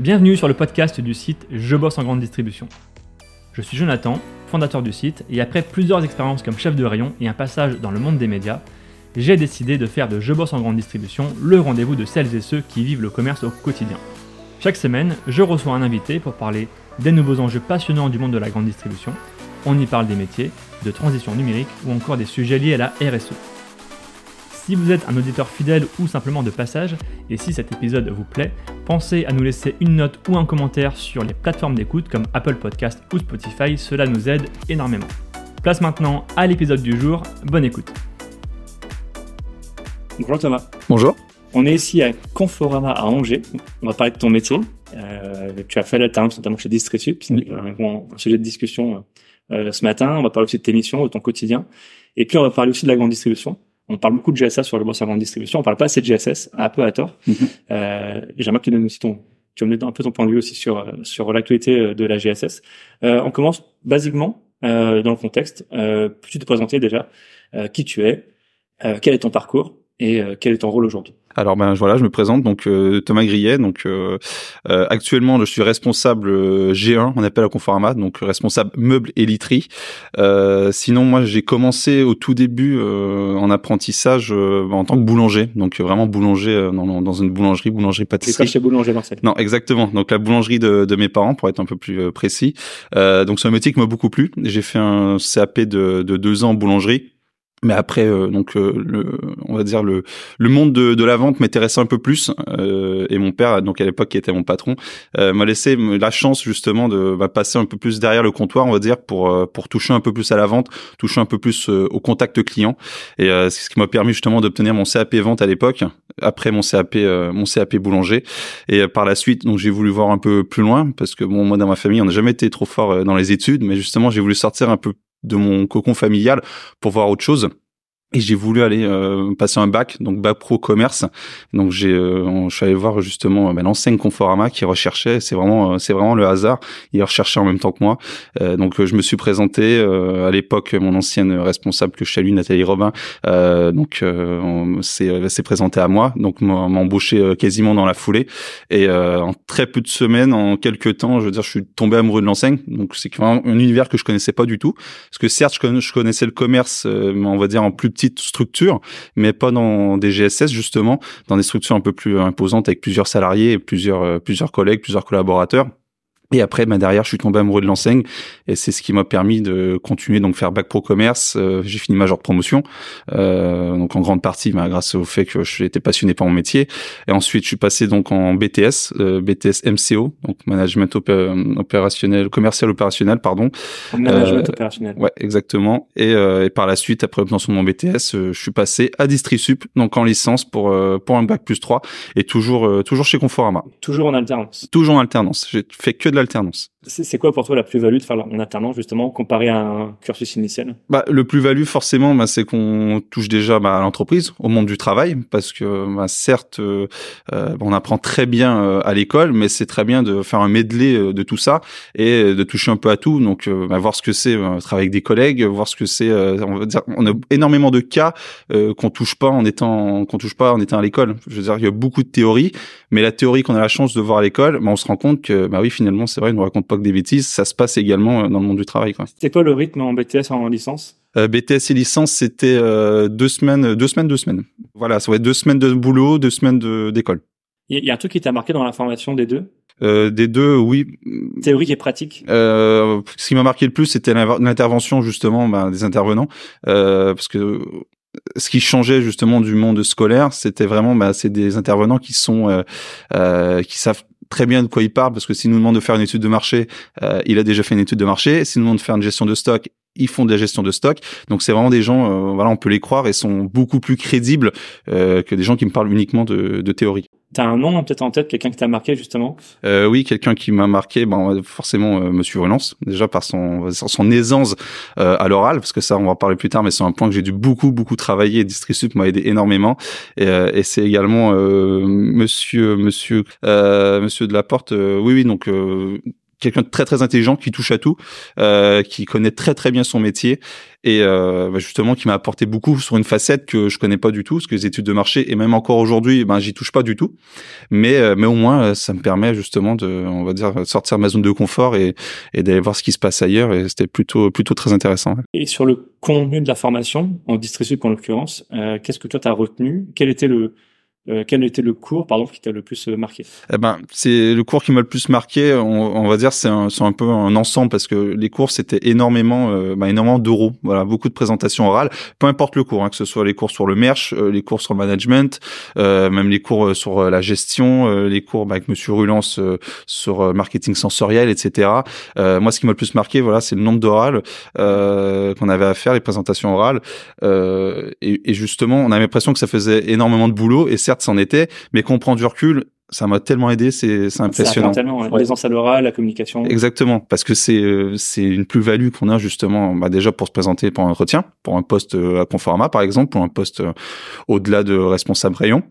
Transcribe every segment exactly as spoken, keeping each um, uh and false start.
Bienvenue sur le podcast du site Je bosse en grande distribution. Je suis Jonathan, fondateur du site, et après plusieurs expériences comme chef de rayon et un passage dans le monde des médias, j'ai décidé de faire de Je bosse en grande distribution le rendez-vous de celles et ceux qui vivent le commerce au quotidien. Chaque semaine, je reçois un invité pour parler des nouveaux enjeux passionnants du monde de la grande distribution. On y parle des métiers, de transition numérique ou encore des sujets liés à la R S E. Si vous êtes un auditeur fidèle ou simplement de passage, et si cet épisode vous plaît, pensez à nous laisser une note ou un commentaire sur les plateformes d'écoute comme Apple Podcast ou Spotify, cela nous aide énormément. Place maintenant à l'épisode du jour, bonne écoute. Bonjour Thomas. Bonjour. On est ici à Conforama à Angers, on va parler de ton métier. Euh, tu as fait la terminale notamment chez Distrisup, c'est un grand sujet de discussion euh, ce matin. On va parler aussi de tes missions, de ton quotidien, et puis on va parler aussi de la grande distribution. On parle beaucoup de G S S sur le bourse à grande distribution, on parle pas assez de G S S, un peu à tort. Mm-hmm. Euh, j'aimerais que tu donnes aussi ton, tu me donnes un peu ton point de vue aussi sur sur l'actualité de la G S S. Euh, on commence basiquement euh, dans le contexte. Euh, peux-tu te présenter déjà euh, qui tu es, euh, quel est ton parcours et euh, quel est ton rôle aujourd'hui? Alors ben voilà, je me présente donc euh, Thomas Grillet. Donc euh, euh, actuellement, je suis responsable euh, G un, on appelle à Conforama, donc responsable meubles et literie. Euh, sinon, moi, j'ai commencé au tout début euh, en apprentissage euh, en tant que boulanger, donc euh, vraiment boulanger euh, dans, dans une boulangerie, boulangerie pâtisserie. C'est pas chez Boulanger Marcel. Non, exactement. Donc la boulangerie de, de mes parents, pour être un peu plus précis. Euh, donc c'est un métier qui m'a beaucoup plu. J'ai fait un C A P de, de deux ans en boulangerie. Mais après, euh, donc euh, le, on va dire le le monde de, de la vente m'intéressait un peu plus euh, et mon père, donc à l'époque qui était mon patron, euh, m'a laissé la chance justement de bah, passer un peu plus derrière le comptoir, on va dire, pour pour toucher un peu plus à la vente, toucher un peu plus euh, au contact client. Et euh, c'est ce qui m'a permis justement d'obtenir mon C A P vente à l'époque. Après mon C A P, euh, mon C A P boulanger. Et euh, par la suite, donc j'ai voulu voir un peu plus loin parce que bon, moi dans ma famille, on n'a jamais été trop fort euh, dans les études, mais justement j'ai voulu sortir un peu de mon cocon familial pour voir autre chose. Et j'ai voulu aller euh, passer un bac, donc bac pro commerce. Donc j'ai, euh, je suis allé voir justement ben, l'enseigne Conforama qui recherchait. C'est vraiment, euh, c'est vraiment le hasard. Il recherchait en même temps que moi. Euh, donc euh, je me suis présenté euh, à l'époque mon ancienne responsable que je salue, Nathalie Robin. Euh, donc euh, on, c'est, elle s'est présentée à moi. Donc m'a, m'a embauché quasiment dans la foulée. Et euh, en très peu de semaines, en quelques temps, je veux dire, je suis tombé amoureux de l'enseigne. Donc c'est vraiment un univers que je connaissais pas du tout. Parce que certes, je connaissais le commerce, euh, mais on va dire en plus petit petite structure, mais pas dans des G S S justement, dans des structures un peu plus imposantes avec plusieurs salariés, plusieurs plusieurs collègues, plusieurs collaborateurs. Et après, ben derrière, je suis tombé amoureux de l'enseigne et c'est ce qui m'a permis de continuer donc faire bac pro commerce. Euh, j'ai fini major de promotion, euh, donc en grande partie ben, grâce au fait que j'étais passionné par mon métier. Et ensuite, je suis passé donc en B T S, euh, B T S M C O, donc management opé- opérationnel, commercial opérationnel, pardon. Management euh, opérationnel. Ouais, exactement. Et, euh, et par la suite, après l'obtention de mon B T S, euh, je suis passé à Distrisup, donc en licence pour euh, pour un bac plus trois et toujours euh, toujours chez Conforama. Toujours en alternance. Toujours en alternance. J'ai fait que de la alternance. C'est, c'est quoi pour toi la plus-value de faire en alternance justement comparé à un cursus initial? Bah le plus-value forcément bah c'est qu'on touche déjà bah, à l'entreprise, au monde du travail parce que bah, certes euh, on apprend très bien euh, à l'école mais c'est très bien de faire un medley euh, de tout ça et de toucher un peu à tout donc euh, bah, voir ce que c'est bah, travailler avec des collègues, voir ce que c'est euh, on va dire on a énormément de cas euh, qu'on touche pas en étant qu'on touche pas en étant à l'école. Je veux dire il y a beaucoup de théories mais la théorie qu'on a la chance de voir à l'école, bah, on se rend compte que bah oui finalement c'est vrai, ils nous racontent pas que des bêtises, ça se passe également dans le monde du travail. Quoi. C'était quoi le rythme en B T S en licence ? euh, B T S et licence, c'était euh, deux semaines, deux semaines, deux semaines. Voilà, ça va être deux semaines de boulot, deux semaines de, d'école. Il y a un truc qui t'a marqué dans la formation des deux ? Euh, des deux, oui. Théorique et pratique. Euh, ce qui m'a marqué le plus, c'était l'intervention justement ben, des intervenants, euh, parce que ce qui changeait justement du monde scolaire, c'était vraiment ben, c'est des intervenants qui sont euh, euh, qui savent très bien de quoi il parle parce que s'il nous demande de faire une étude de marché, euh, il a déjà fait une étude de marché. S'il nous demande de faire une gestion de stock, ils font de la gestion de stock. Donc c'est vraiment des gens, euh, voilà, on peut les croire et sont beaucoup plus crédibles euh, que des gens qui me parlent uniquement de, de théorie. T'as un nom peut-être en tête, quelqu'un qui t'a marqué justement? Euh, oui, quelqu'un qui m'a marqué, ben forcément euh, Monsieur Relance, déjà par son son aisance euh, à l'oral, parce que ça on va en parler plus tard, mais c'est un point que j'ai dû beaucoup beaucoup travailler. Distrisup m'a aidé énormément, et, euh, et c'est également euh, Monsieur Monsieur euh, Monsieur Delaporte, euh, oui oui donc. Euh, quelqu'un de très très intelligent qui touche à tout, euh, qui connaît très très bien son métier et euh, bah justement qui m'a apporté beaucoup sur une facette que je connais pas du tout, parce que les études de marché et même encore aujourd'hui, ben j'y touche pas du tout, mais euh, mais au moins ça me permet justement de, on va dire, sortir de ma zone de confort et, et d'aller voir ce qui se passe ailleurs, et c'était plutôt plutôt très intéressant. Ouais. Et sur le contenu de la formation en DistriSup en l'occurrence, euh, qu'est-ce que toi t'as retenu? Quel était le Euh, quel était le cours, pardon, qui t'a le plus marqué? Eh ben, c'est le cours qui m'a le plus marqué. On, on va dire, c'est un, c'est un peu un ensemble, parce que les cours c'était énormément, euh, bah, énormément d'euros. Voilà, beaucoup de présentations orales. Peu importe le cours, hein, que ce soit les cours sur le merch, euh, les cours sur le management, euh, même les cours sur la gestion, euh, les cours bah, avec Monsieur Rulance euh, sur euh, marketing sensoriel, et cetera. Euh, moi, ce qui m'a le plus marqué, voilà, c'est le nombre d'orales euh, qu'on avait à faire, les présentations orales. Euh, et, et justement, on a l'impression que ça faisait énormément de boulot. Et certes, c'en était, mais qu'on prend du recul, ça m'a tellement aidé, c'est, c'est impressionnant. C'est impressionnant, ouais. L'aisance à l'oral, la communication. Exactement, parce que c'est, euh, c'est une plus-value qu'on a justement, bah, déjà pour se présenter pour un entretien, pour un poste à Conforama par exemple, pour un poste euh, au-delà de responsable rayon.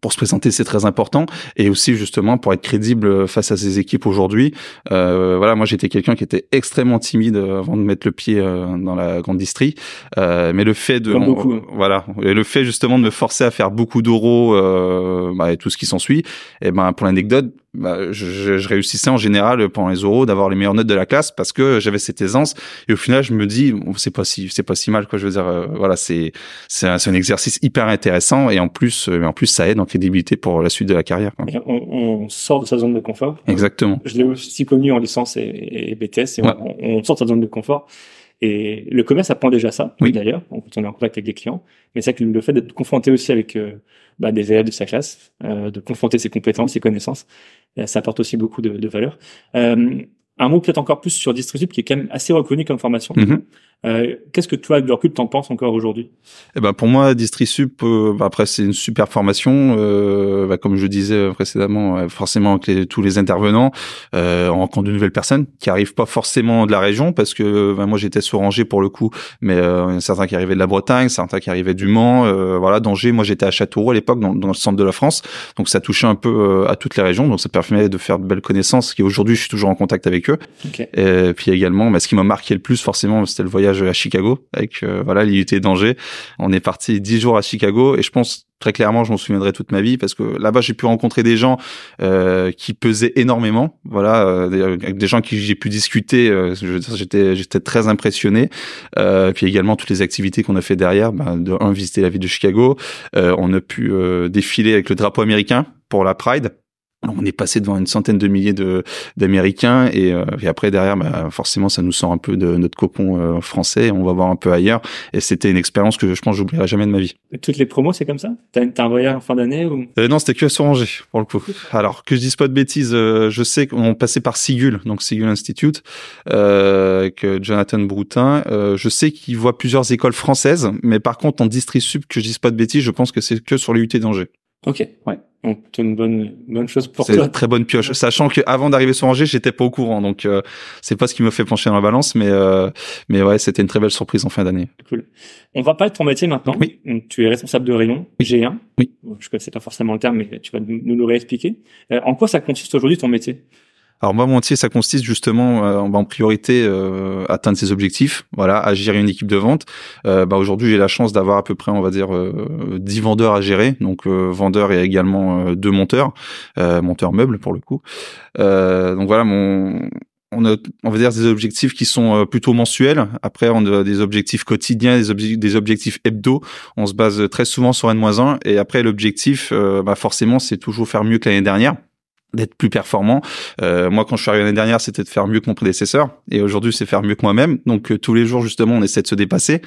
Pour se présenter, c'est très important, et aussi justement pour être crédible face à ses équipes aujourd'hui. Euh, voilà, moi j'étais quelqu'un qui était extrêmement timide avant de mettre le pied euh, dans la grande distrie, euh, mais le fait de on, beaucoup, hein. voilà, et le fait justement de me forcer à faire beaucoup d'oraux euh, bah, et tout ce qui s'ensuit, et ben pour l'anecdote, bah, je, je réussissais en général pendant les oraux d'avoir les meilleures notes de la classe parce que j'avais cette aisance. Et au final, je me dis bon, c'est pas si c'est pas si mal quoi. Je veux dire, euh, voilà, c'est c'est un, c'est un exercice hyper intéressant, et en plus, euh, en plus ça aide en crédibilité pour la suite de la carrière. Quoi. On, on sort de sa zone de confort. Exactement. Je l'ai aussi connu en licence et, et B T S. Et ouais. on, on sort de sa zone de confort. Et le commerce apprend déjà ça, oui. D'ailleurs, quand on est en contact avec des clients. Mais c'est que le fait d'être confronté aussi avec euh, bah, des élèves de sa classe, euh, de confronter ses compétences, ses connaissances, ça apporte aussi beaucoup de, de valeur. Euh, un mot peut-être encore plus sur DistriSup, qui est quand même assez reconnu comme formation. Mm-hmm. Euh, qu'est-ce que toi, avec le recul, t'en penses encore aujourd'hui? Eh ben, pour moi, DistriSup, euh, bah, après, c'est une super formation, euh, bah, comme je disais précédemment, euh, forcément, avec les, tous les intervenants, euh, on rencontre de nouvelles personnes qui arrivent pas forcément de la région, parce que, bah, moi, j'étais sur Angers pour le coup, mais, euh, il y a certains qui arrivaient de la Bretagne, certains qui arrivaient du Mans, euh, voilà, d'Angers. Moi, j'étais à Châteauroux à l'époque, dans, dans le centre de la France. Donc, ça touchait un peu euh, à toutes les régions. Donc, ça permettait de faire de belles connaissances, et aujourd'hui, je suis toujours en contact avec eux. Okay. Et puis également, bah, ce qui m'a marqué le plus, forcément, c'était le voyage à Chicago avec euh, voilà l'I U T d'Angers. On est parti dix jours à Chicago, et je pense très clairement, je m'en souviendrai toute ma vie, parce que là-bas, j'ai pu rencontrer des gens euh, qui pesaient énormément, voilà, euh, des, des gens qui j'ai pu discuter. Euh, je, j'étais, j'étais très impressionné. Euh, puis également toutes les activités qu'on a fait derrière, ben, de un, visiter la ville de Chicago. Euh, on a pu euh, défiler avec le drapeau américain pour la Pride. On est passé devant une centaine de milliers de d'Américains, et, euh, et après derrière, bah, forcément, ça nous sort un peu de notre cocon euh, français. On va voir un peu ailleurs, et c'était une expérience que je pense que j'oublierai jamais de ma vie. Toutes les promos, c'est comme ça. T'as, t'as un voyage en fin d'année ou euh, non, c'était que sur Angers pour le coup. Alors que je dise pas de bêtises, euh, je sais qu'on passait par Sigul, donc Sigul Institute, euh, avec Jonathan Broutin. Euh, je sais qu'il voit plusieurs écoles françaises, mais par contre en DistriSup, que je dise pas de bêtises, je pense que c'est que sur l'U T d'Angers. Ok, ouais. Donc c'est une bonne bonne chose pour c'est toi. C'est une très bonne pioche, sachant que avant d'arriver sur Angers, j'étais pas au courant, donc euh, c'est pas ce qui me fait pencher dans la balance, mais euh, mais ouais, c'était une très belle surprise en fin d'année. Cool. On va parler de ton métier maintenant. Oui. Donc, tu es responsable de rayon G un. Oui. Bon, je connaissais pas forcément le terme, mais tu vas nous le réexpliquer. Euh, en quoi ça consiste aujourd'hui ton métier? Alors moi, mon métier, ça consiste justement euh, en priorité euh, atteindre ses objectifs, voilà, à gérer une équipe de vente. Euh, bah aujourd'hui, j'ai la chance d'avoir à peu près, on va dire, euh, dix vendeurs à gérer, donc euh, vendeurs et également euh, deux monteurs, euh, monteurs meubles pour le coup. Euh, donc voilà, mon on a, on va dire, des objectifs qui sont plutôt mensuels. Après, on a des objectifs quotidiens, des, obje- des objectifs hebdo. On se base très souvent sur N moins un, et après l'objectif, euh, bah forcément, c'est toujours faire mieux que l'année dernière, d'être plus performant. Euh, moi, quand je suis arrivé l'année dernière, c'était de faire mieux que mon prédécesseur, et aujourd'hui, c'est faire mieux que moi-même. Donc, euh, tous les jours, justement, on essaie de se dépasser.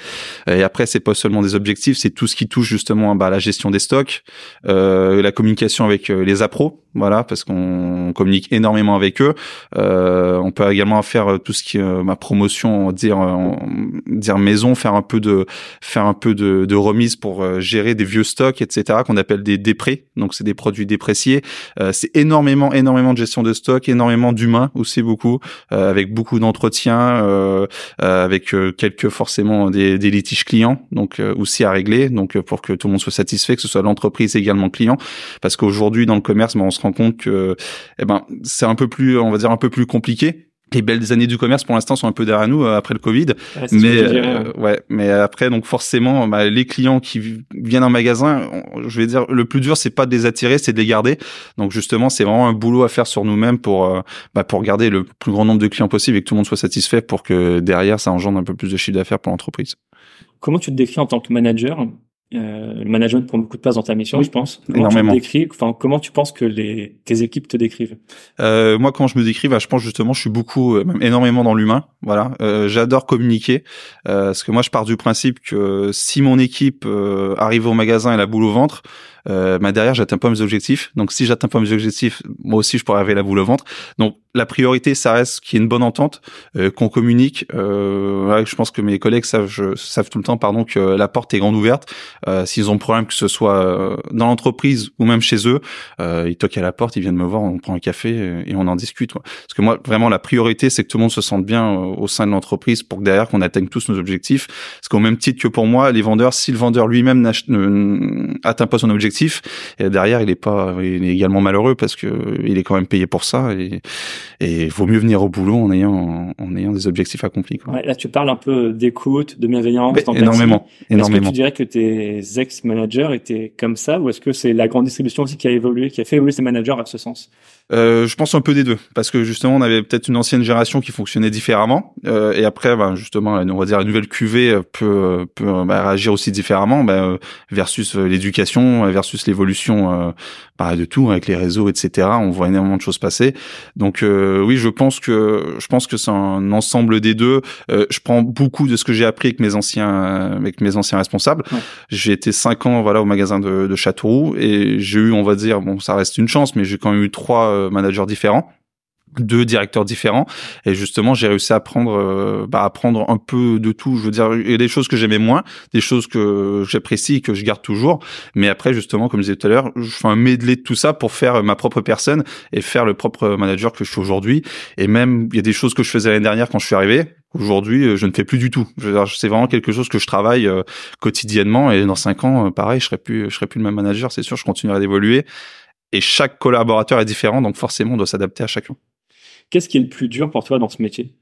Et après, c'est pas seulement des objectifs, c'est tout ce qui touche justement bah, à la gestion des stocks, euh, la communication avec euh, les appros, voilà, parce qu'on communique énormément avec eux. Euh, on peut également faire tout ce qui est euh, ma promotion, dire euh, dire maison, faire un peu de faire un peu de, de remise pour euh, gérer des vieux stocks, et cetera, qu'on appelle des déprés. Donc, c'est des produits dépréciés. Euh, c'est énormément énormément de gestion de stock, énormément d'humains aussi beaucoup, euh, avec beaucoup d'entretiens, euh, euh, avec euh, quelques forcément des, des litiges clients, donc euh, aussi à régler, donc euh, pour que tout le monde soit satisfait, que ce soit l'entreprise et également client, parce qu'aujourd'hui dans le commerce, ben, on se rend compte que, eh ben, c'est un peu plus, on va dire un peu plus compliqué. Les belles années du commerce, pour l'instant, sont un peu derrière nous euh, après le Covid. Ouais, mais euh, ouais, mais après, donc forcément, bah, les clients qui viennent en magasin, on, je vais dire, le plus dur, c'est pas de les attirer, c'est de les garder. Donc justement, c'est vraiment un boulot à faire sur nous-mêmes pour euh, bah, pour garder le plus grand nombre de clients possible et que tout le monde soit satisfait, pour que derrière, ça engendre un peu plus de chiffre d'affaires pour l'entreprise. Comment tu te décris en tant que manager ? Euh, le management prend beaucoup de place dans ta mission, oui, je pense. Comment énormément. Tu te décris, enfin, comment tu penses que les, tes équipes te décrivent? Euh, moi, quand je me décris, bah, je pense justement, je suis beaucoup, même énormément dans l'humain. Voilà. Euh, j'adore communiquer. Euh, parce que moi, je pars du principe que si mon équipe, euh, arrive au magasin et la boule au ventre, Euh, bah derrière, j'atteins pas mes objectifs. Donc, si j'atteins pas mes objectifs, moi aussi, je pourrais avoir la boule au ventre. Donc, la priorité, ça reste qu'il y ait une bonne entente, euh, qu'on communique. Euh, ouais, je pense que mes collègues savent, je, savent tout le temps, pardon, que la porte est grande ouverte. Euh, s'ils ont problème, que ce soit dans l'entreprise ou même chez eux, euh, ils toquent à la porte, ils viennent me voir, on prend un café et on en discute. Ouais. Parce que moi, vraiment, la priorité, c'est que tout le monde se sente bien au sein de l'entreprise, pour que derrière, qu'on atteigne tous nos objectifs. Parce qu'au même titre que pour moi, les vendeurs, si le vendeur lui-même n'atteint pas son objectif, et derrière, il est pas, il est également malheureux, parce que il est quand même payé pour ça, et et vaut mieux venir au boulot en ayant en ayant des objectifs accomplis, quoi. Ouais, là, tu parles un peu d'écoute, de bienveillance, d'empathie. Énormément, énormément. Est-ce que tu dirais que tes ex-managers étaient comme ça, ou est-ce que c'est la grande distribution aussi qui a évolué, qui a fait évoluer ces managers à ce sens? Euh, je pense un peu des deux, parce que justement, on avait peut-être une ancienne génération qui fonctionnait différemment, euh, et après, ben, justement, on va dire la nouvelle Q V peut peut ben, réagir aussi différemment, ben, versus l'éducation, versus versus l'évolution euh, bah, de tout, avec les réseaux, et cetera. On voit énormément de choses passer. Donc euh, oui, je pense que je pense que c'est un ensemble des deux. Euh, je prends beaucoup de ce que j'ai appris avec mes anciens avec mes anciens responsables. Ouais. J'ai été cinq ans, voilà, au magasin de, de Châteauroux, et j'ai eu, on va dire, bon, ça reste une chance, mais j'ai quand même eu trois managers différents, deux directeurs différents, et justement, j'ai réussi à apprendre euh, bah apprendre un peu de tout. Je veux dire, il y a des choses que j'aimais moins, des choses que j'apprécie et que je garde toujours, mais après, justement, comme je disais tout à l'heure, je fais un medley de tout ça pour faire ma propre personne et faire le propre manager que je suis aujourd'hui. Et même, il y a des choses que je faisais l'année dernière quand je suis arrivé, aujourd'hui, je ne fais plus du tout. Je veux dire, c'est vraiment quelque chose que je travaille euh, quotidiennement, et dans cinq ans, euh, pareil, je serai plus je serai plus le même manager, c'est sûr. Je continuerai d'évoluer, et chaque collaborateur est différent, donc forcément, on doit s'adapter à chacun. Qu'est-ce qui est le plus dur pour toi dans ce métier ?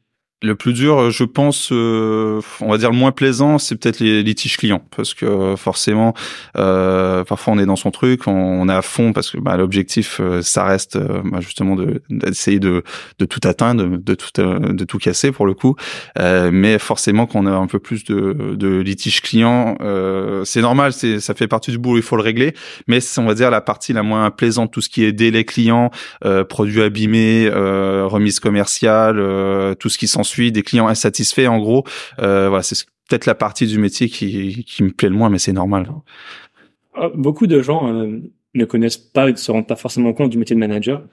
Le plus dur, je pense, euh, on va dire le moins plaisant, c'est peut-être les litiges clients, parce que forcément, euh, parfois on est dans son truc, on, on est à fond, parce que bah, l'objectif, euh, ça reste euh, bah, justement de, d'essayer de, de tout atteindre, de, de, tout, euh, de tout casser pour le coup. Euh, mais forcément, quand on a un peu plus de, de litiges clients, euh, c'est normal, c'est, ça fait partie du boulot, il faut le régler. Mais c'est, on va dire, la partie la moins plaisante, tout ce qui est délai client, euh, produits abîmés, euh, remise commerciale, euh, tout ce qui s'ensuit. Des clients insatisfaits, en gros, euh, voilà, c'est peut-être la partie du métier qui, qui me plaît le moins, mais c'est normal. Beaucoup de gens euh, ne connaissent pas, ne se rendent pas forcément compte du métier de manager,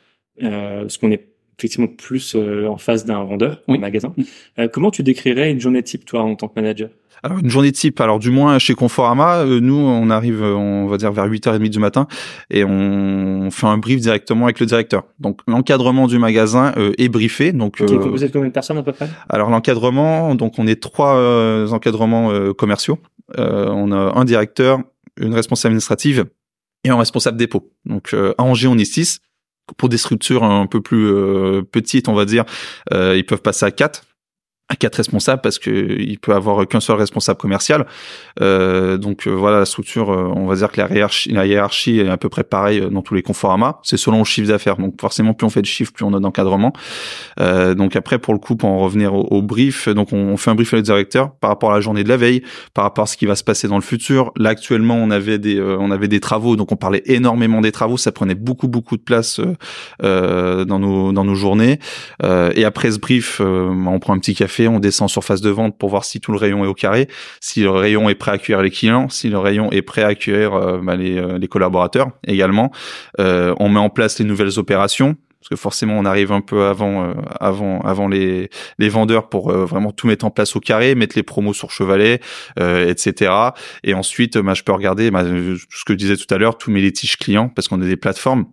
euh, parce qu'on est effectivement plus euh, en face d'un vendeur, oui, en magasin. Euh, comment tu décrirais une journée type, toi, en tant que manager ? Alors, une journée type, alors du moins chez Conforama, euh, nous, on arrive, on va dire, vers huit heures trente du matin, et on fait un brief directement avec le directeur. Donc, l'encadrement du magasin euh, est briefé. Donc, okay, euh, vous êtes combien de personnes à peu près ? Alors, l'encadrement, donc on est trois euh, encadrements euh, commerciaux. Euh, on a un directeur, une responsable administrative et un responsable dépôt. Donc, euh, à Angers, on est six. Pour des structures un peu plus euh, petites, on va dire, euh, ils peuvent passer à quatre. À quatre responsables, parce que il peut avoir qu'un seul responsable commercial. Euh, donc euh, voilà, la structure, euh, on va dire que la hiérarchie, la hiérarchie est à peu près pareille dans tous les Conforama. C'est selon le chiffre d'affaires. Donc forcément, plus on fait de chiffres, plus on a d'encadrement. Euh, donc après, pour le coup, pour en revenir au, au brief, donc on, on fait un brief avec le directeur par rapport à la journée de la veille, par rapport à ce qui va se passer dans le futur. Là, actuellement, on avait des, euh, on avait des travaux, donc on parlait énormément des travaux. Ça prenait beaucoup, beaucoup de place euh, dans nos, dans nos journées. Euh, et après ce brief, euh, on prend un petit café. On descend en surface de vente pour voir si tout le rayon est au carré, si le rayon est prêt à accueillir les clients, si le rayon est prêt à accueillir euh, bah, les, les collaborateurs également. Euh, on met en place les nouvelles opérations, parce que forcément on arrive un peu avant euh, avant avant les les vendeurs pour euh, vraiment tout mettre en place au carré, mettre les promos sur chevalet, euh, et cetera. Et ensuite, bah, je peux regarder bah, ce que je disais tout à l'heure, tous mes litiges clients, parce qu'on a des plateformes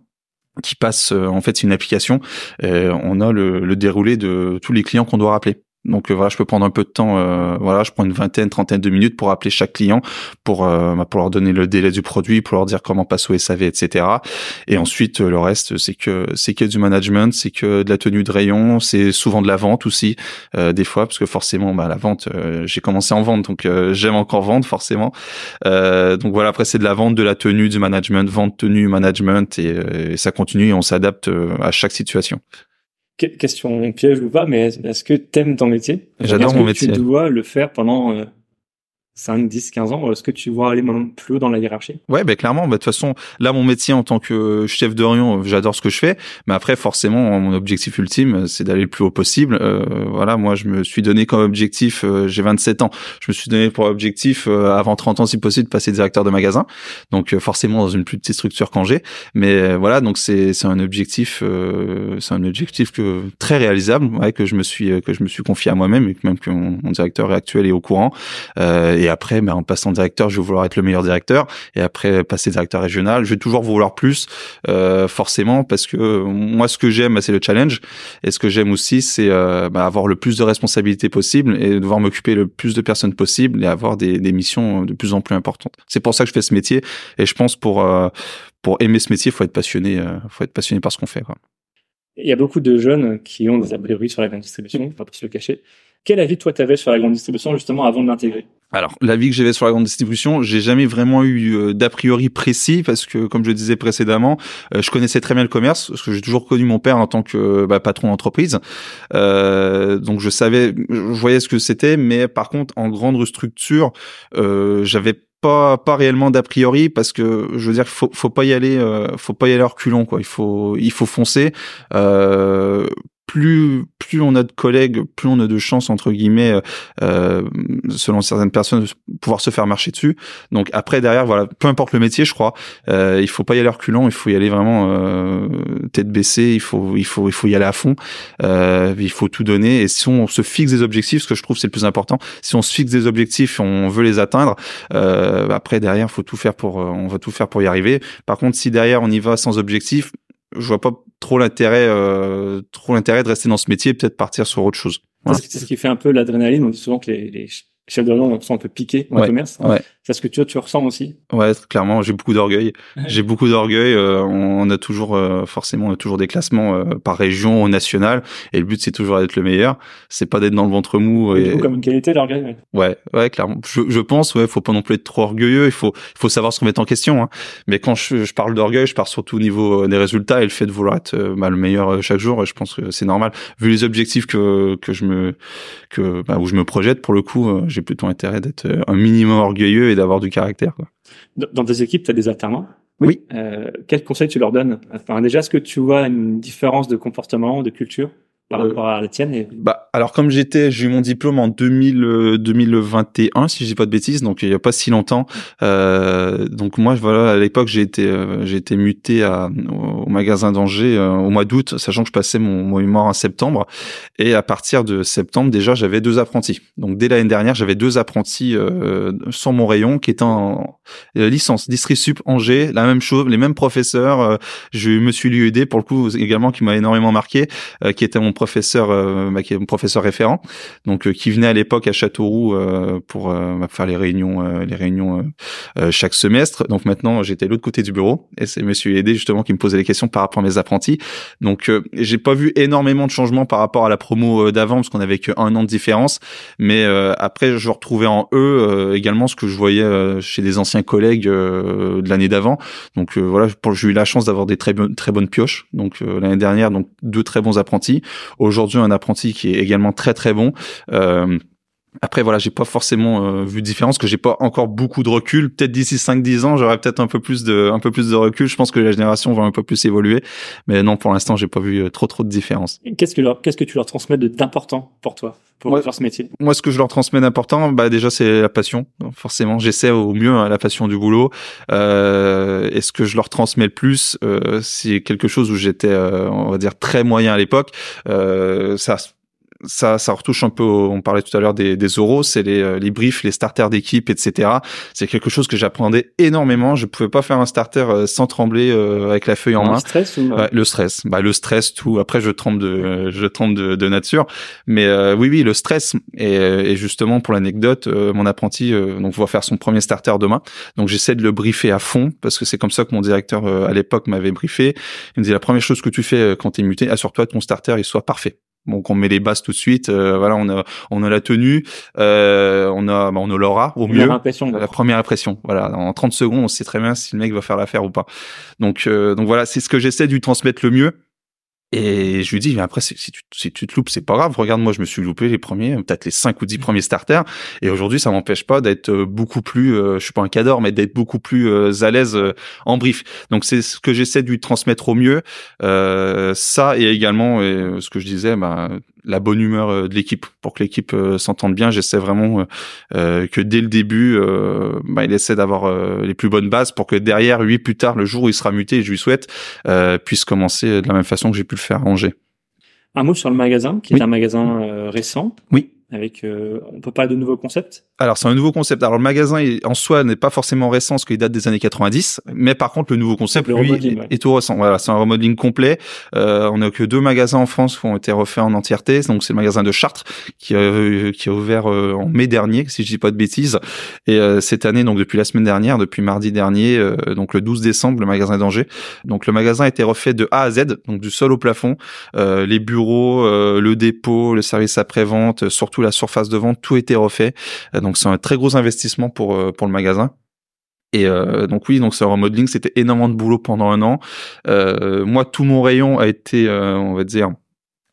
qui passent, euh, en fait c'est une application, euh, on a le, le déroulé de tous les clients qu'on doit rappeler. Donc euh, voilà, je peux prendre un peu de temps, euh, voilà, je prends une vingtaine, trentaine de minutes pour appeler chaque client, pour euh, pour leur donner le délai du produit, pour leur dire comment passer au S A V, et cetera. Et ensuite, le reste, c'est que c'est que du management, c'est que de la tenue de rayon, c'est souvent de la vente aussi, euh, des fois, parce que forcément, bah la vente, euh, j'ai commencé en vente, donc euh, j'aime encore vendre forcément. Euh, donc voilà, après c'est de la vente, de la tenue, du management, vente, tenue, management, et, et ça continue et on s'adapte à chaque situation. Question piège ou pas, mais est-ce que t'aimes ton métier? J'adore mon métier. Est-ce que tu dois le faire pendant euh, cinq, dix, quinze ans? Est-ce que tu vois aller maintenant plus haut dans la hiérarchie? Ouais, ben clairement. De ben, toute façon, là, mon métier en tant que chef de rayon, j'adore ce que je fais. Mais après, forcément, mon objectif ultime, c'est d'aller le plus haut possible. Euh, voilà, moi, je me suis donné comme objectif, euh, j'ai vingt-sept ans, je me suis donné pour objectif, euh, avant trente ans, si possible, de passer directeur de magasin. Donc, euh, forcément, dans une plus petite structure qu'Angers. Mais euh, voilà, donc c'est c'est un objectif, euh, c'est un objectif que très réalisable, ouais, que je me suis euh, que je me suis confié à moi-même et que même que mon, mon directeur actuel est au courant. Euh, et Et après, ben, en passant directeur, je vais vouloir être le meilleur directeur. Et après, passer directeur régional, je vais toujours vouloir plus, euh, forcément, parce que moi, ce que j'aime, c'est le challenge. Et ce que j'aime aussi, c'est euh, ben, avoir le plus de responsabilités possible et devoir m'occuper le plus de personnes possible et avoir des, des missions de plus en plus importantes. C'est pour ça que je fais ce métier. Et je pense pour euh, pour aimer ce métier, faut être passionné, euh, faut être passionné par ce qu'on fait, quoi. Il y a beaucoup de jeunes qui ont des a priori sur la grande distribution, pas pour se le cacher. Quel avis, toi, t'avais sur la grande distribution, justement, avant de l'intégrer? Alors, l'avis que j'avais sur la grande distribution, j'ai jamais vraiment eu euh, d'a priori précis parce que, comme je le disais précédemment, euh, je connaissais très bien le commerce parce que j'ai toujours connu mon père en tant que bah, patron d'entreprise. Euh, donc, je savais, je voyais ce que c'était, mais par contre, en grande structure, euh, j'avais pas pas réellement d'a priori parce que je veux dire faut faut pas y aller euh, faut pas y aller reculons quoi, il faut il faut foncer. euh plus plus on a de collègues, plus on a de chances entre guillemets euh selon certaines personnes de pouvoir se faire marcher dessus. Donc après derrière voilà, peu importe le métier, je crois, euh il faut pas y aller reculant, il faut y aller vraiment euh tête baissée, il faut il faut il faut y aller à fond. Euh il faut tout donner et si on se fixe des objectifs, ce que je trouve c'est le plus important, si on se fixe des objectifs, on veut les atteindre, euh après derrière, faut tout faire pour on va tout faire pour y arriver. Par contre, si derrière on y va sans objectif, je vois pas trop l'intérêt, euh, trop l'intérêt de rester dans ce métier et peut-être partir sur autre chose. Voilà. C'est ce qui fait un peu l'adrénaline. On dit souvent que les, les chefs de rayon sont un peu piqués en ouais, commerce. Ouais. C'est ce que tu, tu ressens aussi? Ouais, clairement, j'ai beaucoup d'orgueil. J'ai beaucoup d'orgueil. Euh, on a toujours, euh, forcément, on a toujours des classements euh, par région, national. Et le but, c'est toujours d'être le meilleur. C'est pas d'être dans le ventre mou. Et... Coup, comme une qualité, l'orgueil. Ouais, ouais, ouais clairement. Je, je pense, ouais, faut pas non plus être trop orgueilleux. Il faut, il faut savoir se remettre en question. Hein. Mais quand je, je parle d'orgueil, je parle surtout au niveau des résultats et le fait de vouloir être euh, bah, le meilleur chaque jour. Je pense que c'est normal. Vu les objectifs que que je me, que bah, où je me projette, pour le coup, euh, j'ai plutôt intérêt d'être un minimum orgueilleux et d'avoir du caractère, quoi. Dans tes équipes, tu as des alternants? Oui. Euh, quels conseils tu leur donnes? Enfin, déjà, est-ce que tu vois une différence de comportement, de culture par euh, rapport à la tienne? Et... Bah, alors, comme j'étais, j'ai eu mon diplôme en deux mille, deux mille vingt et un, si je dis pas de bêtises, donc il y a pas si longtemps. Euh, donc moi, voilà, à l'époque, j'ai été, euh, j'ai été muté à, au, au magasin d'Angers euh, au mois d'août, sachant que je passais mon, mon mémoire en septembre. Et à partir de septembre, déjà, j'avais deux apprentis. Donc dès l'année dernière, j'avais deux apprentis euh, sur mon rayon qui étaient en euh, licence District Sup Angers, la même chose, les mêmes professeurs. Euh, je me suis lui aidé pour le coup également, qui m'a énormément marqué, euh, qui était mon professeur euh, bah, qui est mon professeur référent, donc euh, qui venait à l'époque à Châteauroux euh, pour euh, faire les réunions euh, les réunions euh, euh, chaque semestre. Donc maintenant j'étais de l'autre côté du bureau et c'est monsieur Aidé justement qui me posait les questions par rapport à mes apprentis. Donc euh, j'ai pas vu énormément de changements par rapport à la promo euh, d'avant parce qu'on avait qu'un an de différence, mais euh, après je retrouvais en eux euh, également ce que je voyais euh, chez des anciens collègues euh, de l'année d'avant. Donc euh, voilà, j'ai eu la chance d'avoir des très bonnes très bonnes pioches. Donc euh, l'année dernière, donc deux très bons apprentis. Aujourd'hui, un apprenti qui est également très très bon. Euh, après, voilà, j'ai pas forcément euh, vu de différence, que j'ai pas encore beaucoup de recul. Peut-être d'ici cinq dix ans, j'aurai peut-être un peu plus de un peu plus de recul. Je pense que la génération va un peu plus évoluer. Mais non, pour l'instant, j'ai pas vu trop trop de différence. Qu'est-ce que leur, qu'est-ce que tu leur transmets d'important pour toi? Pour moi, faire ce métier. Moi, ce que je leur transmets d'important, bah déjà c'est la passion. Forcément, j'essaie au mieux hein, la passion du boulot. Euh, et ce que je leur transmets le plus, euh, c'est quelque chose où j'étais, euh, on va dire, très moyen à l'époque. Euh, ça. ça, ça retouche un peu, au, on parlait tout à l'heure des, des oraux, c'est les, les briefs, les starters d'équipe, et cetera. C'est quelque chose que j'appréhendais énormément. Je pouvais pas faire un starter sans trembler euh, avec la feuille en main. Le stress ou... ouais, le stress. Bah, le stress, tout. Après, je tremble de, je tremble de, de nature. Mais euh, oui, oui, le stress. Et, et justement, pour l'anecdote, euh, mon apprenti, euh, donc, va faire son premier starter demain. Donc, j'essaie de le briefer à fond parce que c'est comme ça que mon directeur euh, à l'époque m'avait briefé. Il me dit, la première chose que tu fais quand t'es muté, assure-toi que ton starter, il soit parfait. Donc on met les bases tout de suite. Euh, voilà, on a on a la tenue, euh, on a bah, on a l'aura au mieux. La première impression. Voilà, en trente secondes, on sait très bien si le mec va faire l'affaire ou pas. Donc euh, donc voilà, c'est ce que j'essaie de lui transmettre le mieux. Et je lui dis, mais après, si tu, si tu te loupes, c'est pas grave. Regarde, moi, je me suis loupé les premiers, peut-être les cinq ou dix premiers starters. Et aujourd'hui, ça m'empêche pas d'être beaucoup plus, euh, je suis pas un cador, mais d'être beaucoup plus euh, à l'aise euh, en brief. Donc, c'est ce que j'essaie de lui transmettre au mieux. Euh, ça, et également, euh, ce que je disais, bah, la bonne humeur de l'équipe. Pour que l'équipe euh, s'entende bien, j'essaie vraiment euh, que dès le début, euh, bah, il essaie d'avoir euh, les plus bonnes bases pour que derrière, lui, plus tard, le jour où il sera muté, et je lui souhaite, euh, puisse commencer de la même façon que j'ai pu le faire ranger. Un mot sur le magasin, qui oui. est un magasin euh, récent. Oui. Avec, euh, on peut parler de nouveaux concepts. Alors, c'est un nouveau concept. Alors, le magasin, il, en soi, n'est pas forcément récent, parce qu'il date des années quatre-vingt-dix. Mais par contre, le nouveau concept, le lui, ouais. est tout récent. Voilà, c'est un remodeling complet. Euh, on n'a que deux magasins en France qui ont été refaits en entièreté. Donc, c'est le magasin de Chartres, qui a, qui a ouvert euh, en mai dernier, si je dis pas de bêtises. Et euh, cette année, donc, depuis la semaine dernière, depuis mardi dernier, euh, donc, le douze décembre, le magasin d'Angers. Donc, le magasin a été refait de A à Z, donc, du sol au plafond. Euh, les bureaux, euh, le dépôt, le service après-vente, surtout la surface de vente, tout était refait. Donc c'est un très gros investissement pour pour le magasin. Et euh, donc oui, donc ce remodeling, c'était énormément de boulot pendant un an. Euh, moi, tout mon rayon a été, euh, on va dire,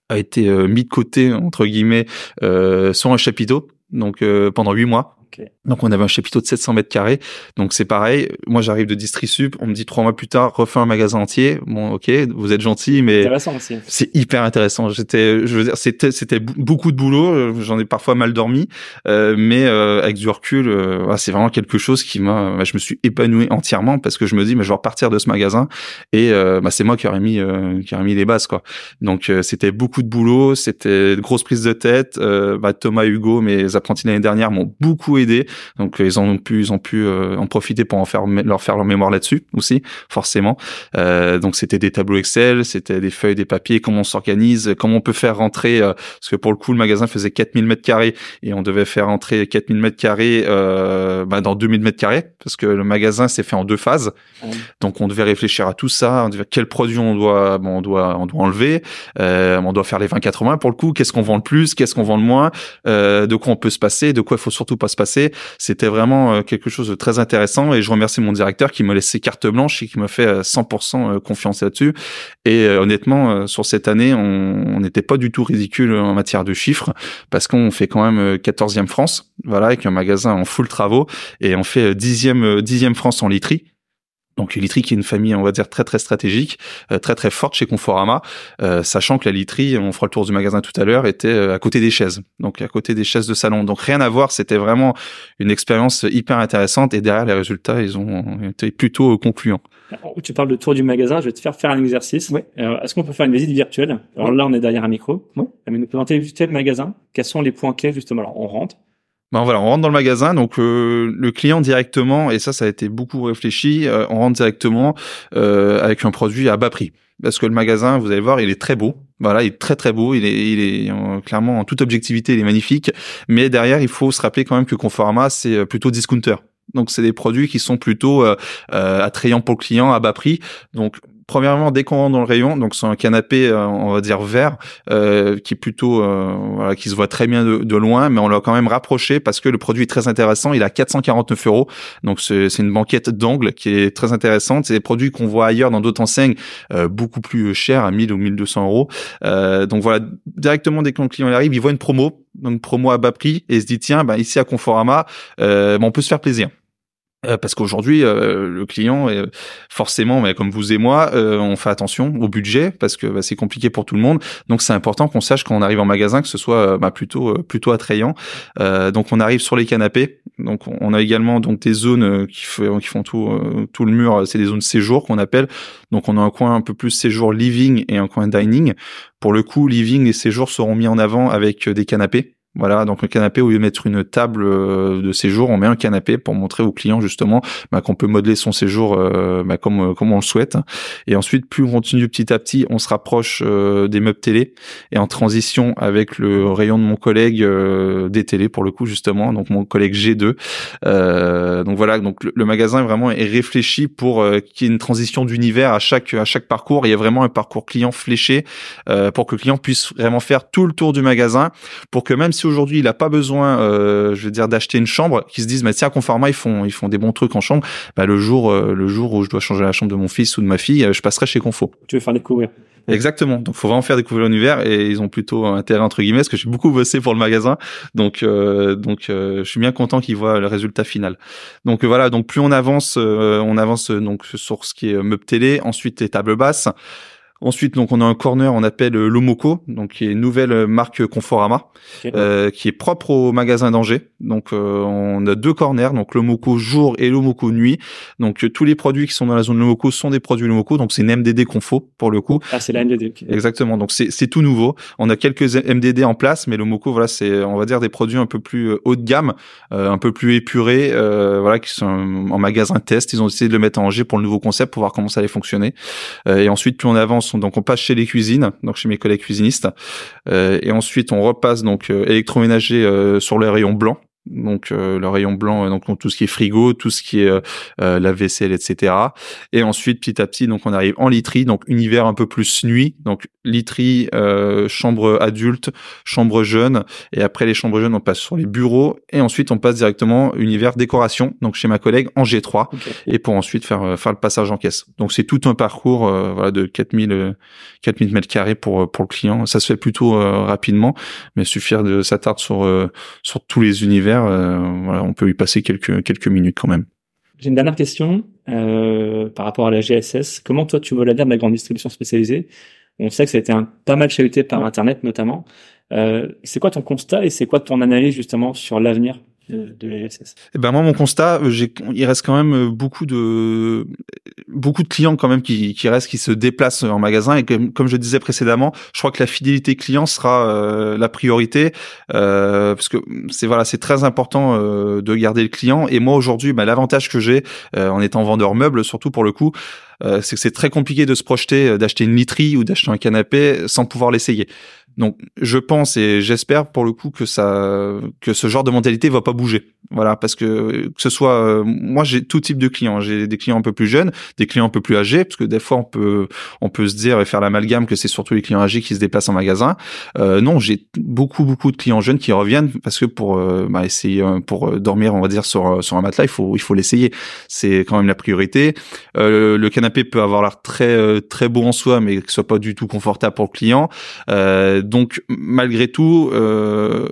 a été euh, mis de côté entre guillemets euh, sur un chapiteau. Donc euh, pendant huit mois. Okay. Donc on avait un chapiteau de sept cents mètres carrés. Donc c'est pareil. Moi j'arrive de Distrisup, on me dit trois mois plus tard refais un magasin entier. Bon ok, vous êtes gentil, mais intéressant aussi. C'est hyper intéressant. J'étais, je veux dire, c'était, c'était beaucoup de boulot. J'en ai parfois mal dormi, euh, mais euh, avec du recul, euh, c'est vraiment quelque chose qui m'a. Bah, je me suis épanoui entièrement parce que je me dis, mais bah, je vais repartir de ce magasin et euh, bah, c'est moi qui aurais mis, euh, qui aurais mis les bases quoi. Donc euh, c'était beaucoup de boulot, c'était de grosses prises de tête. Euh, bah, Thomas et Hugo, mes apprentis l'année dernière m'ont beaucoup aidé. Donc ils en ont pu, ils ont pu euh, en profiter pour en faire leur faire leur mémoire là-dessus aussi, forcément. Euh, donc c'était des tableaux Excel, c'était des feuilles, des papiers, comment on s'organise, comment on peut faire rentrer, euh, parce que pour le coup le magasin faisait quatre mille mètres carrés et on devait faire rentrer quatre mille mètres carrés euh, bah, dans deux mille mètres carrés parce que le magasin s'est fait en deux phases. Mmh. Donc on devait réfléchir à tout ça, on devait quels produits on doit, bon, on doit, on doit enlever, euh, on doit faire les vingt quatre-vingts pour le coup. Qu'est-ce qu'on vend le plus, qu'est-ce qu'on vend le moins, euh, de quoi on peut se passer, de quoi il faut surtout pas se passer. C'était vraiment quelque chose de très intéressant et je remercie mon directeur qui m'a laissé carte blanche et qui m'a fait cent pour cent confiance là-dessus. Et honnêtement, sur cette année, on n'était pas du tout ridicule en matière de chiffres parce qu'on fait quand même quatorzième France, voilà, avec un magasin en full travaux et on fait dixième, dixième France en literie. Donc, Literie qui est une famille, on va dire, très, très stratégique, euh, très, très forte chez Conforama, euh, sachant que la Literie, on fera le tour du magasin tout à l'heure, était euh, à côté des chaises. Donc, à côté des chaises de salon. Donc, rien à voir. C'était vraiment une expérience hyper intéressante. Et derrière, les résultats, ils ont été plutôt concluants. Alors, tu parles de tour du magasin. Je vais te faire faire un exercice. Oui. Alors, est-ce qu'on peut faire une visite virtuelle? Alors oui. Là, on est derrière un micro. Oui. Mais nous présenter vite le magasin. Quels sont les points clés, justement? Alors, on rentre. Ben voilà, on rentre dans le magasin, donc euh, le client directement, et ça, ça a été beaucoup réfléchi, euh, on rentre directement euh, avec un produit à bas prix. Parce que le magasin, vous allez voir, il est très beau. Voilà, il est très très beau, il est, il est euh, clairement, en toute objectivité, il est magnifique. Mais derrière, il faut se rappeler quand même que Conforama, c'est plutôt discounter. Donc, c'est des produits qui sont plutôt euh, euh, attrayants pour le client, à bas prix. Donc, premièrement, dès qu'on rentre dans le rayon, donc c'est un canapé, on va dire vert, euh, qui est plutôt, euh, voilà, qui se voit très bien de, de loin, mais on l'a quand même rapproché parce que le produit est très intéressant. Il a quatre cent quarante-neuf euros, donc c'est, c'est une banquette d'angle qui est très intéressante. C'est des produits qu'on voit ailleurs dans d'autres enseignes, euh, beaucoup plus chers, à mille ou mille deux cents euros. Euh, donc voilà, directement dès que le client arrive, il voit une promo, donc promo à bas prix, et il se dit tiens, ben ici à Conforama, euh, ben on peut se faire plaisir. Euh, parce qu'aujourd'hui, euh, le client, est forcément, mais comme vous et moi, euh, on fait attention au budget parce que bah, c'est compliqué pour tout le monde. Donc, c'est important qu'on sache quand on arrive en magasin que ce soit euh, bah, plutôt euh, plutôt attrayant. Euh, donc, on arrive sur les canapés. Donc, on a également donc des zones qui, f- qui font tout euh, tout le mur. C'est des zones séjour qu'on appelle. Donc, on a un coin un peu plus séjour living et un coin dining. Pour le coup, living et séjour seront mis en avant avec des canapés. Voilà, donc le canapé, au lieu de mettre une table de séjour, on met un canapé pour montrer aux clients justement bah, qu'on peut modeler son séjour euh, bah, comme comme on le souhaite. Et ensuite, plus on continue petit à petit, on se rapproche euh, des meubles télé et en transition avec le rayon de mon collègue euh, des télés pour le coup justement, donc mon collègue G deux. Euh, donc voilà, donc le, le magasin vraiment est réfléchi pour euh, qu'il y ait une transition d'univers à chaque à chaque parcours. Il y a vraiment un parcours client fléché euh, pour que le client puisse vraiment faire tout le tour du magasin, pour que même si aujourd'hui, il n'a pas besoin, euh, je veux dire, d'acheter une chambre, qui se disent, mais tiens, Conforama, ils font, ils font des bons trucs en chambre. Bah, le jour, euh, le jour où je dois changer la chambre de mon fils ou de ma fille, euh, je passerai chez Confo. Tu veux faire découvrir. Exactement. Donc, faut vraiment faire découvrir l'univers et ils ont plutôt intérêt entre guillemets, parce que j'ai beaucoup bossé pour le magasin. Donc, euh, donc, euh, je suis bien content qu'ils voient le résultat final. Donc euh, voilà. Donc, plus on avance, euh, on avance donc sur ce qui est meuble télé, ensuite les tables basses. Ensuite, donc on a un corner, on appelle Lomoco, donc qui est une nouvelle marque Conforama, okay. euh, qui est propre au magasin d'Angers. Donc euh, on a deux corners, donc Lomoco jour et Lomoco nuit. Donc euh, tous les produits qui sont dans la zone Lomoco sont des produits Lomoco, donc c'est une M D D Confo pour le coup. Ah, c'est la M D D. Okay. Exactement. Donc c'est c'est tout nouveau. On a quelques M D D en place, mais Lomoco, voilà, c'est on va dire des produits un peu plus haut de gamme, euh, un peu plus épurés, euh, voilà, qui sont en magasin test. Ils ont essayé de le mettre à Angers pour le nouveau concept, pour voir comment ça allait fonctionner. Euh, et ensuite, plus on avance. Donc on passe chez les cuisines, donc chez mes collègues cuisinistes, euh, et ensuite on repasse donc euh, électroménager euh, sur le rayon blanc. Donc euh, le rayon blanc, euh, donc tout ce qui est frigo, tout ce qui est euh, lave-vaisselle, et cetera. Et ensuite petit à petit, donc on arrive en literie, donc univers un peu plus nuit, donc literie, euh, chambre adulte, chambre jeune, et après les chambres jeunes, on passe sur les bureaux, et ensuite on passe directement univers décoration, donc chez ma collègue en G trois, okay. Et pour ensuite faire faire le passage en caisse. Donc c'est tout un parcours, euh, voilà, de quatre mille mètres carrés pour pour le client. Ça se fait plutôt euh, rapidement, mais suffire de s'attarder sur euh, sur tous les univers. Euh, voilà, on peut y passer quelques, quelques minutes quand même. J'ai une dernière question euh, par rapport à la G S S. Comment toi tu vois l'avenir de la grande distribution spécialisée? On sait que ça a été un, pas mal chahuté par Internet notamment. Euh, c'est quoi ton constat et c'est quoi ton analyse justement sur l'avenir de, de la G S S? Eh ben moi mon constat, j'ai, il reste quand même beaucoup de beaucoup de clients quand même qui qui restent, qui se déplacent en magasin, et comme comme je disais précédemment, je crois que la fidélité client sera euh, la priorité euh, parce que c'est voilà c'est très important euh, de garder le client. Et moi aujourd'hui, bah, l'avantage que j'ai euh, en étant vendeur meuble surtout pour le coup, euh, c'est que c'est très compliqué de se projeter d'acheter une literie ou d'acheter un canapé sans pouvoir l'essayer. Donc, je pense et j'espère pour le coup que ça, que ce genre de mentalité va pas bouger. Voilà, parce que que ce soit, euh, moi j'ai tout type de clients. J'ai des clients un peu plus jeunes, des clients un peu plus âgés, parce que des fois on peut on peut se dire et faire l'amalgame que c'est surtout les clients âgés qui se déplacent en magasin. Euh, non, j'ai beaucoup beaucoup de clients jeunes qui reviennent parce que pour euh, bah, essayer pour dormir, on va dire sur sur un matelas, il faut il faut l'essayer. C'est quand même la priorité. Euh, le canapé peut avoir l'air très très beau en soi, mais que ce soit pas du tout confortable pour le client. Euh, Donc, malgré tout, euh,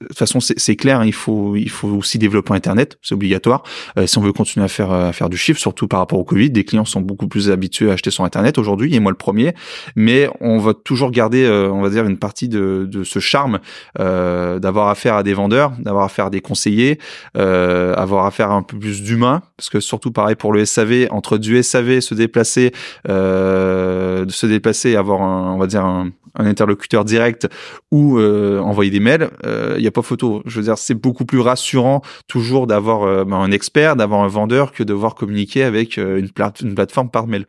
de toute façon, c'est, c'est clair, hein, il faut, il faut aussi développer Internet, c'est obligatoire. Euh, si on veut continuer à faire, à faire du chiffre, surtout par rapport au Covid, des clients sont beaucoup plus habitués à acheter sur Internet aujourd'hui, et moi le premier. Mais on va toujours garder, euh, on va dire, une partie de, de ce charme euh, d'avoir affaire à des vendeurs, d'avoir affaire à des conseillers, euh, avoir affaire à un peu plus d'humains, parce que surtout pareil pour le S A V, entre du S A V, se déplacer, euh, se déplacer, avoir, un, on va dire, un, un interlocuteur direct ou euh, envoyer des mails. Euh, il y a pas photo. Je veux dire, c'est beaucoup plus rassurant toujours d'avoir euh, un expert, d'avoir un vendeur que de devoir communiquer avec euh, une, plate- une plateforme par mail.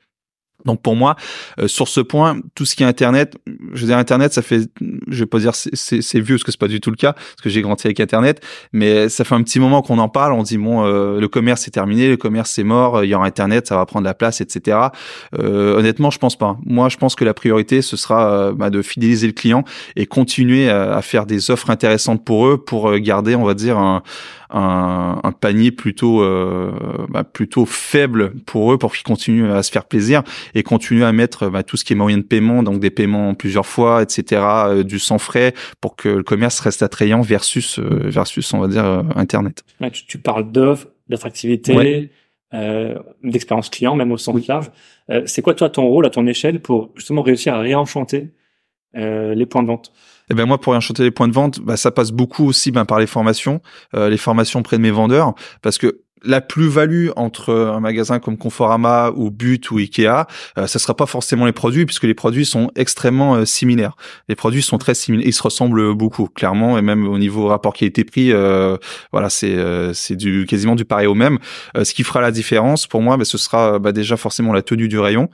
Donc pour moi, euh, sur ce point, tout ce qui est Internet, je veux dire Internet, ça fait, je vais pas dire c'est, c'est, c'est vieux parce que c'est pas du tout le cas, parce que j'ai grandi avec Internet, mais ça fait un petit moment qu'on en parle. On dit bon, euh, le commerce est terminé, le commerce c'est mort, euh, il y aura Internet, ça va prendre la place, et cetera. Euh, honnêtement, je pense pas. Moi, je pense que la priorité ce sera euh, bah, de fidéliser le client et continuer à, à faire des offres intéressantes pour eux, pour euh, garder, on va dire un, un, un panier plutôt euh, bah, plutôt faible pour eux, pour qu'ils continuent à se faire plaisir. Et continuer à mettre bah, tout ce qui est moyen de paiement, donc des paiements plusieurs fois, et cetera, euh, du sans frais, pour que le commerce reste attrayant versus, euh, versus on va dire, euh, Internet. Ouais, tu, tu parles d'offres, d'attractivité, ouais. euh, d'expérience client, même au sens oui. large. Euh, c'est quoi, toi, ton rôle à ton échelle pour justement réussir à réenchanter euh, les points de vente? Eh ben moi, pour réenchanter les points de vente, bah, ça passe beaucoup aussi ben, par les formations, euh, les formations près de mes vendeurs, parce que la plus-value entre un magasin comme Conforama ou But ou Ikea, euh, ça sera pas forcément les produits, puisque les produits sont extrêmement euh, similaires. Les produits sont très similaires, ils se ressemblent beaucoup, clairement, et même au niveau rapport qualité-prix, euh, voilà, c'est euh, c'est du quasiment du pareil au même. Euh, ce qui fera la différence pour moi, bah, ce sera bah, déjà forcément la tenue du rayon,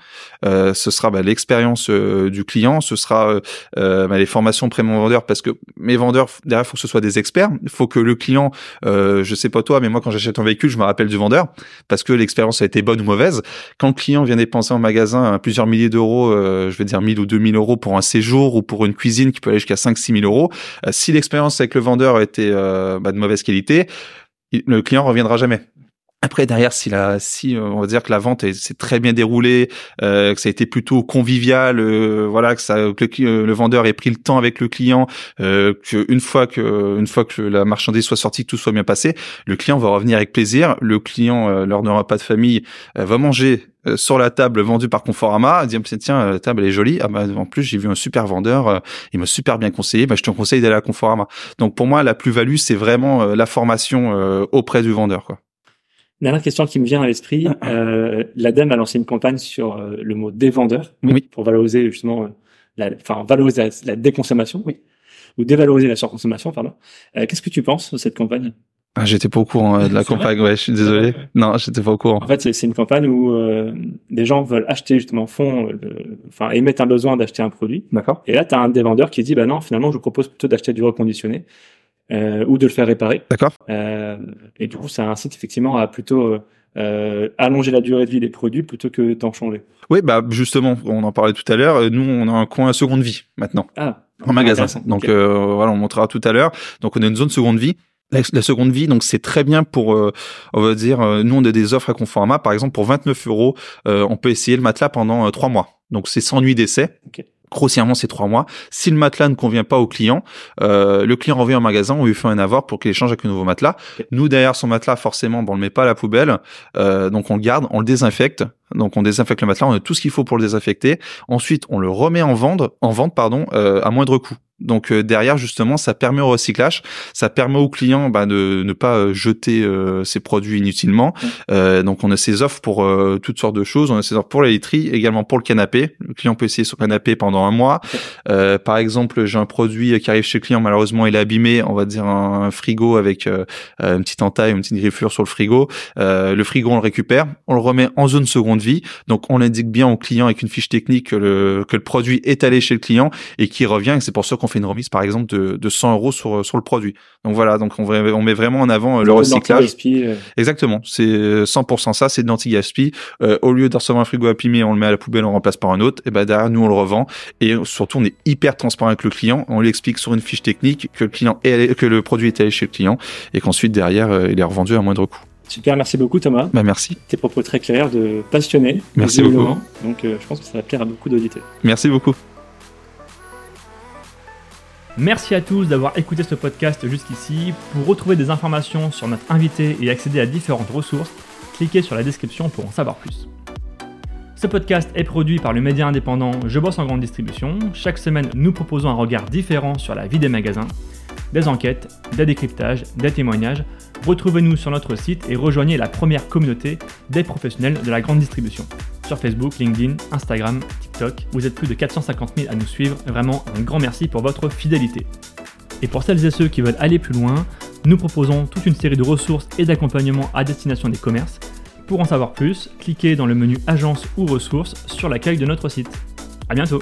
euh, ce sera bah, l'expérience euh, du client, ce sera euh, bah, les formations près de mon vendeur, parce que mes vendeurs derrière, faut que ce soit des experts, faut que le client, euh, je sais pas toi, mais moi quand j'achète un véhicule, je me rappelle du vendeur parce que l'expérience a été bonne ou mauvaise. Quand le client vient dépenser en magasin plusieurs milliers d'euros, euh, je vais dire mille ou deux mille euros pour un séjour ou pour une cuisine qui peut aller jusqu'à cinq à six mille euros, euh, si l'expérience avec le vendeur a été euh, bah, de mauvaise qualité, il, le client reviendra jamais. Après, derrière, si la, si on va dire que la vente s'est très bien déroulée, euh, que ça a été plutôt convivial, euh, voilà, que ça, que le, le vendeur ait pris le temps avec le client, euh, qu'une fois que, une fois que la marchandise soit sortie, que tout soit bien passé, le client va revenir avec plaisir. Le client, euh, lors d'un repas de famille, euh, va manger sur la table vendue par Conforama, elle dit tiens, la table elle est jolie, ah bah en plus j'ai vu un super vendeur, euh, il m'a super bien conseillé, bah je te conseille d'aller à Conforama. Donc pour moi la plus-value c'est vraiment euh, la formation euh, auprès du vendeur, quoi. Dernière question qui me vient à l'esprit, euh, l'ADEME a lancé une campagne sur euh, le mot des vendeurs, oui. pour valoriser justement, la, enfin valoriser la, la déconsommation, oui, ou dévaloriser la surconsommation, pardon. Euh, qu'est-ce que tu penses de cette campagne? Ah, j'étais pas au courant euh, de la campagne, ouais, je suis désolé. Ouais. Non, j'étais pas au courant. En fait, c'est, c'est une campagne où euh, des gens veulent acheter justement, font, enfin euh, émettent un besoin d'acheter un produit. D'accord. Et là, t'as un des vendeurs qui dit, bah non, finalement, je vous propose plutôt d'acheter du reconditionné. Euh, ou de le faire réparer. D'accord. Euh, et du coup, ça incite effectivement à plutôt euh, allonger la durée de vie des produits plutôt que d'en changer. Oui, bah justement, on en parlait tout à l'heure. Nous, on a un coin à seconde vie maintenant, ah, en magasin. Donc okay. euh, voilà, on montrera tout à l'heure. Donc on a une zone seconde vie. La, la seconde vie, donc c'est très bien pour, euh, on va dire, euh, nous on a des offres à Conforama, par exemple pour vingt-neuf euros, euh, on peut essayer le matelas pendant trois mois. Donc c'est sans nuit d'essai. Okay. Grossièrement, c'est trois mois. Si le matelas ne convient pas au client, euh, le client revient en magasin, on lui fait un avoir pour qu'il échange avec un nouveau matelas. Okay. Nous, derrière son matelas, forcément, bon, on le met pas à la poubelle, euh, donc on le garde, on le désinfecte. Donc on désinfecte le matelas, on a tout ce qu'il faut pour le désinfecter. Ensuite, on le remet en vente, en vente pardon, euh, à moindre coût. Donc euh, derrière justement, ça permet au recyclage, ça permet aux clients bah, de ne pas jeter euh, ses produits inutilement. Mmh. Euh, donc on a ces offres pour euh, toutes sortes de choses, on a ces offres pour la literie, également pour le canapé. Le client peut essayer son canapé pendant un mois. Okay. Euh, par exemple, j'ai un produit qui arrive chez le client, malheureusement il est abîmé, on va dire un, un frigo avec euh, une petite entaille, une petite griffure sur le frigo. Euh, le frigo on le récupère, on le remet en zone seconde de vie. Donc, on indique bien au client avec une fiche technique que le, que le produit est allé chez le client et qui revient. Et c'est pour ça qu'on fait une remise, par exemple, de, de cent euros sur, sur le produit. Donc, voilà. Donc, on, on met vraiment en avant le recyclage. Euh... Exactement. C'est cent pour cent ça. C'est de l'anti-gaspi. Euh, au lieu de recevoir un frigo abîmé, on le met à la poubelle, on remplace par un autre. Et ben, derrière, nous, on le revend. Et surtout, on est hyper transparent avec le client. On lui explique sur une fiche technique que le client est allé, que le produit est allé chez le client et qu'ensuite, derrière, euh, il est revendu à moindre coût. Super, merci beaucoup Thomas. Bah, merci. Tes propos très clairs, de passionnés. Merci beaucoup. Donc euh, je pense que ça va plaire à beaucoup d'auditeurs. Merci beaucoup. Merci à tous d'avoir écouté ce podcast jusqu'ici. Pour retrouver des informations sur notre invité et accéder à différentes ressources, cliquez sur la description pour en savoir plus. Ce podcast est produit par le média indépendant Je Bosse en Grande Distribution. Chaque semaine, nous proposons un regard différent sur la vie des magasins. Des enquêtes, des décryptages, des témoignages. Retrouvez-nous sur notre site et rejoignez la première communauté des professionnels de la grande distribution. Sur Facebook, LinkedIn, Instagram, TikTok, vous êtes plus de quatre cent cinquante mille à nous suivre. Vraiment, un grand merci pour votre fidélité. Et pour celles et ceux qui veulent aller plus loin, nous proposons toute une série de ressources et d'accompagnements à destination des commerces. Pour en savoir plus, cliquez dans le menu Agence ou Ressources sur l'accueil de notre site. À bientôt!